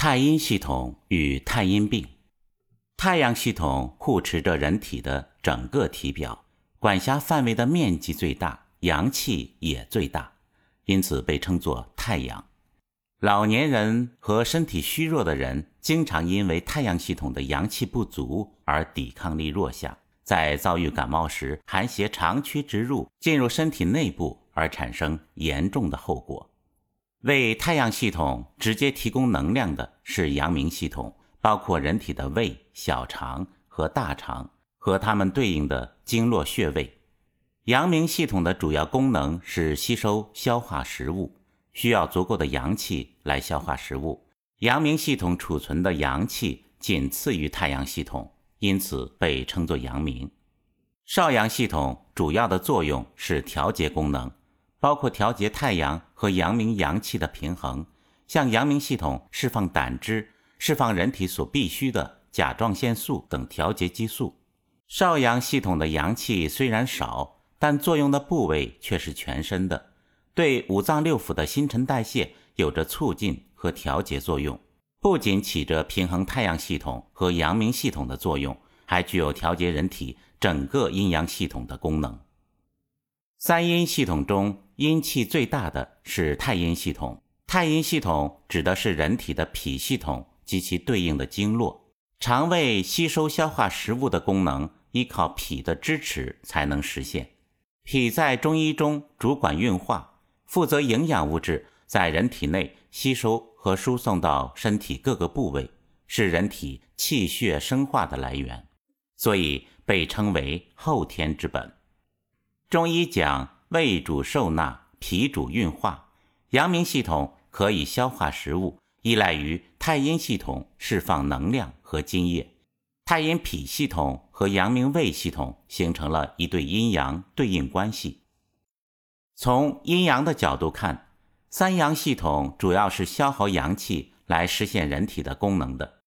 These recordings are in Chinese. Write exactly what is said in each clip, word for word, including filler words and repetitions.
太阴系统与太阴病。太阳系统护持着人体的整个体表，管辖范围的面积最大，阳气也最大，因此被称作太阳。老年人和身体虚弱的人经常因为太阳系统的阳气不足而抵抗力弱下，在遭遇感冒时，寒邪长驱直入，进入身体内部而产生严重的后果。为太阳系统直接提供能量的是阳明系统，包括人体的胃、小肠和大肠，和它们对应的经络穴位。阳明系统的主要功能是吸收消化食物，需要足够的阳气来消化食物。阳明系统储存的阳气仅次于太阳系统，因此被称作阳明。少阳系统主要的作用是调节功能，包括调节太阳和阳明阳气的平衡，向阳明系统释放胆汁，释放人体所必需的甲状腺素等调节激素。少阳系统的阳气虽然少，但作用的部位却是全身的，对五脏六腑的新陈代谢有着促进和调节作用，不仅起着平衡太阳系统和阳明系统的作用，还具有调节人体整个阴阳系统的功能。三阴系统中，阴气最大的是太阴系统。太阴系统指的是人体的脾系统及其对应的经络。肠胃吸收消化食物的功能依靠脾的支持才能实现。脾在中医中主管运化，负责营养物质在人体内吸收和输送到身体各个部位，是人体气血生化的来源，所以被称为后天之本。中医讲胃主受纳，脾主运化，阳明系统可以消化食物，依赖于太阴系统释放能量和津液。太阴脾系统和阳明胃系统形成了一对阴阳对应关系。从阴阳的角度看，三阳系统主要是消耗阳气来实现人体的功能的，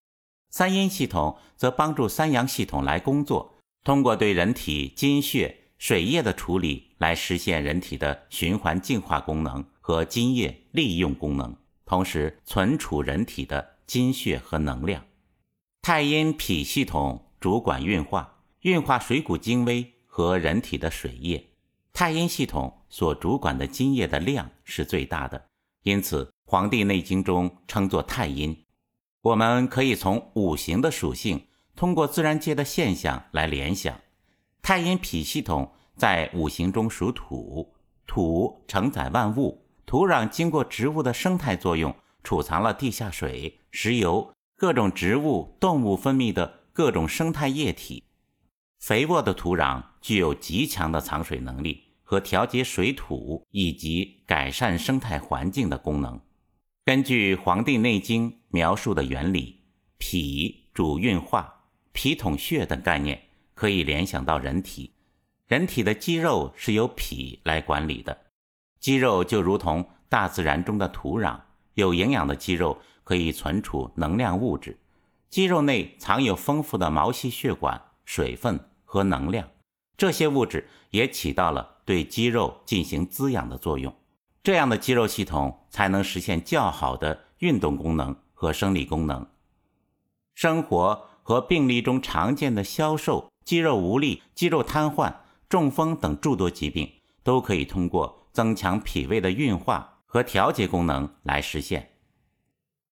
三阴系统则帮助三阳系统来工作，通过对人体津血水液的处理来实现人体的循环净化功能和津液利用功能，同时存储人体的津血和能量。太阴脾系统主管运化，运化水谷精微和人体的水液。太阴系统所主管的津液的量是最大的，因此《黄帝内经》中称作太阴。我们可以从五行的属性通过自然界的现象来联想。太阴脾系统在五行中属土，土承载万物，土壤经过植物的生态作用，储藏了地下水、石油、各种植物、动物分泌的各种生态液体。肥沃的土壤具有极强的藏水能力和调节水土以及改善生态环境的功能。根据《黄帝内经》描述的原理，脾主运化、脾统血等概念可以联想到人体。人体的肌肉是由脾来管理的，肌肉就如同大自然中的土壤，有营养的肌肉可以存储能量物质，肌肉内藏有丰富的毛细血管、水分和能量，这些物质也起到了对肌肉进行滋养的作用。这样的肌肉系统才能实现较好的运动功能和生理功能。生活和病例中常见的消瘦、肌肉无力、肌肉瘫痪、中风等诸多疾病都可以通过增强脾胃的运化和调节功能来实现。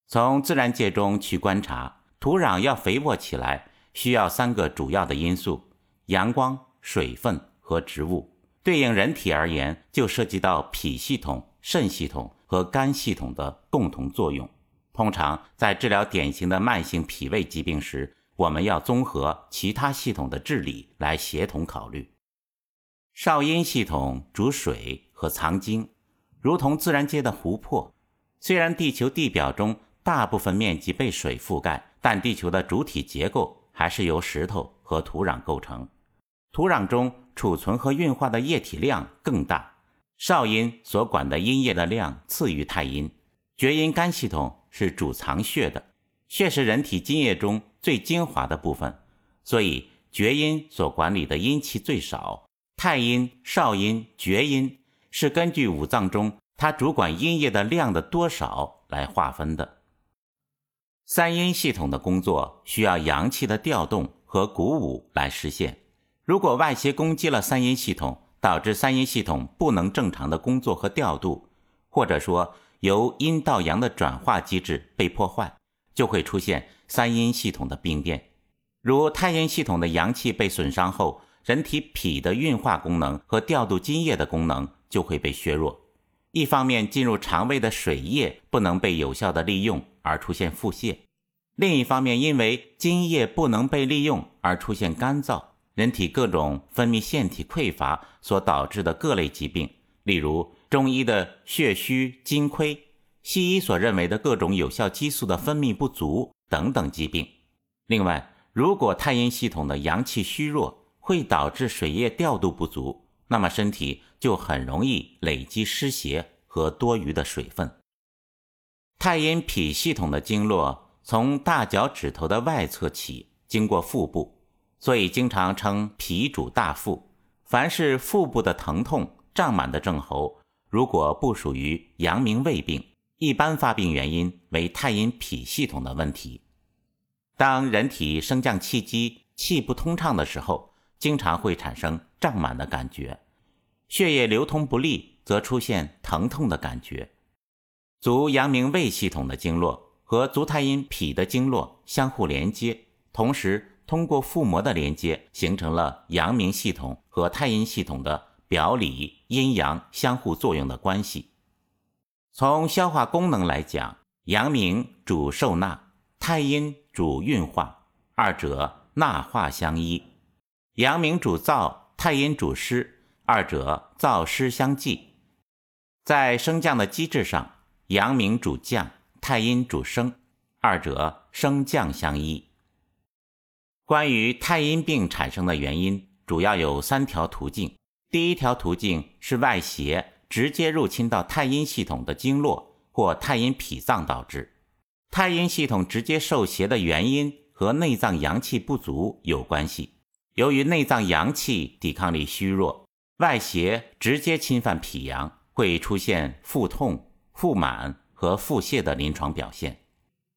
从自然界中去观察，土壤要肥沃起来需要三个主要的因素：阳光、水分和植物。对应人体而言，就涉及到脾系统、肾系统和肝系统的共同作用。通常在治疗典型的慢性脾胃疾病时，我们要综合其他系统的治理来协同考虑。少阴系统主水和藏精，如同自然界的湖泊。虽然地球地表中大部分面积被水覆盖，但地球的主体结构还是由石头和土壤构成，土壤中储存和运化的液体量更大。少阴所管的阴液的量次于太阴。厥阴肝系统是主藏血的，血是人体津液中最精华的部分，所以厥阴所管理的阴气最少。太阴、少阴、厥阴是根据五脏中它主管阴液的量的多少来划分的。三阴系统的工作需要阳气的调动和鼓舞来实现。如果外邪攻击了三阴系统，导致三阴系统不能正常的工作和调度，或者说由阴到阳的转化机制被破坏，就会出现三阴系统的病变。如太阴系统的阳气被损伤后，人体脾的运化功能和调度津液的功能就会被削弱。一方面，进入肠胃的水液不能被有效的利用而出现腹泻；另一方面，因为津液不能被利用而出现干燥，人体各种分泌腺体匮乏所导致的各类疾病，例如中医的血虚津亏，西医所认为的各种有效激素的分泌不足等等疾病。另外，如果太阴系统的阳气虚弱，会导致水液调度不足，那么身体就很容易累积湿邪和多余的水分。太阴脾系统的经络从大脚趾头的外侧起，经过腹部，所以经常称脾主大腹。凡是腹部的疼痛、胀满的症候，如果不属于阳明胃病，一般发病原因为太阴脾系统的问题。当人体升降气机气不通畅的时候，经常会产生胀满的感觉，血液流通不利则出现疼痛的感觉。足阳明胃系统的经络和足太阴脾的经络相互连接，同时通过腹膜的连接形成了阳明系统和太阴系统的表里阴阳相互作用的关系。从消化功能来讲，阳明主受纳，太阴主运化，二者纳化相依。阳明主燥，太阴主湿，二者燥湿相济。在升降的机制上，阳明主降，太阴主升，二者升降相依。关于太阴病产生的原因，主要有三条途径。第一条途径是外邪直接入侵到太阴系统的经络或太阴脾脏导致。太阴系统直接受邪的原因和内脏阳气不足有关系。由于内脏阳气抵抗力虚弱，外邪直接侵犯脾阳，会出现腹痛、腹满和腹泻的临床表现。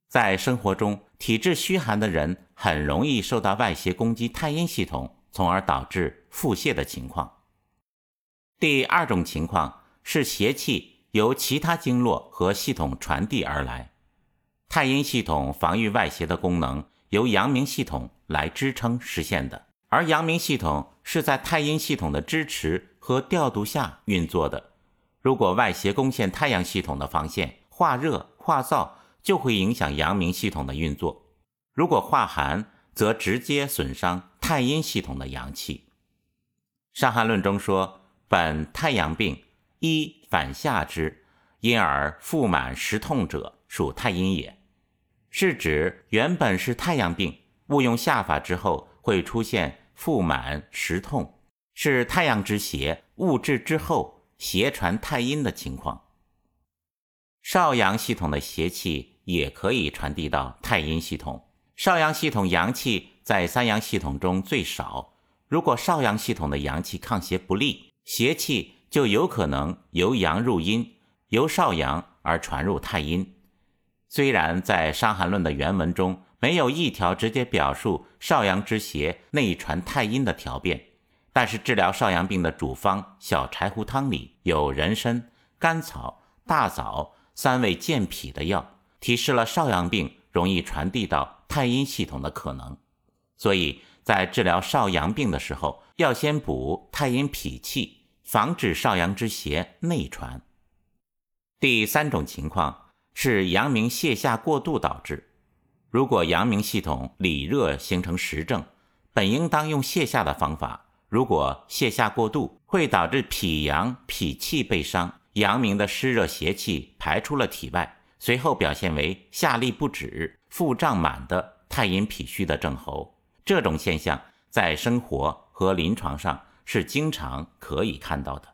在生活中，体质虚寒的人很容易受到外邪攻击太阴系统，从而导致腹泻的情况。第二种情况是邪气由其他经络和系统传递而来。太阴系统防御外邪的功能由阳明系统来支撑实现的。而阳明系统是在太阴系统的支持和调度下运作的。如果外邪攻陷太阳系统的防线，化热、化燥就会影响阳明系统的运作；如果化寒，则直接损伤太阴系统的阳气。《伤寒论》中说：“本太阳病，一反下之，因而腹满食痛者，属太阴也。”是指原本是太阳病，误用下法之后会出现腹满食痛，是太阳之邪误治之后邪传太阴的情况。少阳系统的邪气也可以传递到太阴系统。少阳系统阳气在三阳系统中最少，如果少阳系统的阳气抗邪不利，邪气就有可能由阳入阴，由少阳而传入太阴。虽然在《伤寒论》的原文中没有一条直接表述少阳之邪内传太阴的条辩，但是治疗少阳病的主方小柴胡汤里有人参、甘草、大枣三味健脾的药，提示了少阳病容易传递到太阴系统的可能。所以在治疗少阳病的时候，要先补太阴脾气，防止少阳之邪内传。第三种情况是阳明泻下过度导致。如果阳明系统里热形成实症，本应当用泻下的方法，如果泻下过度，会导致脾阳脾气被伤，阳明的湿热邪气排出了体外，随后表现为下利不止、腹胀满的太阴脾虚的症候。这种现象在生活和临床上是经常可以看到的。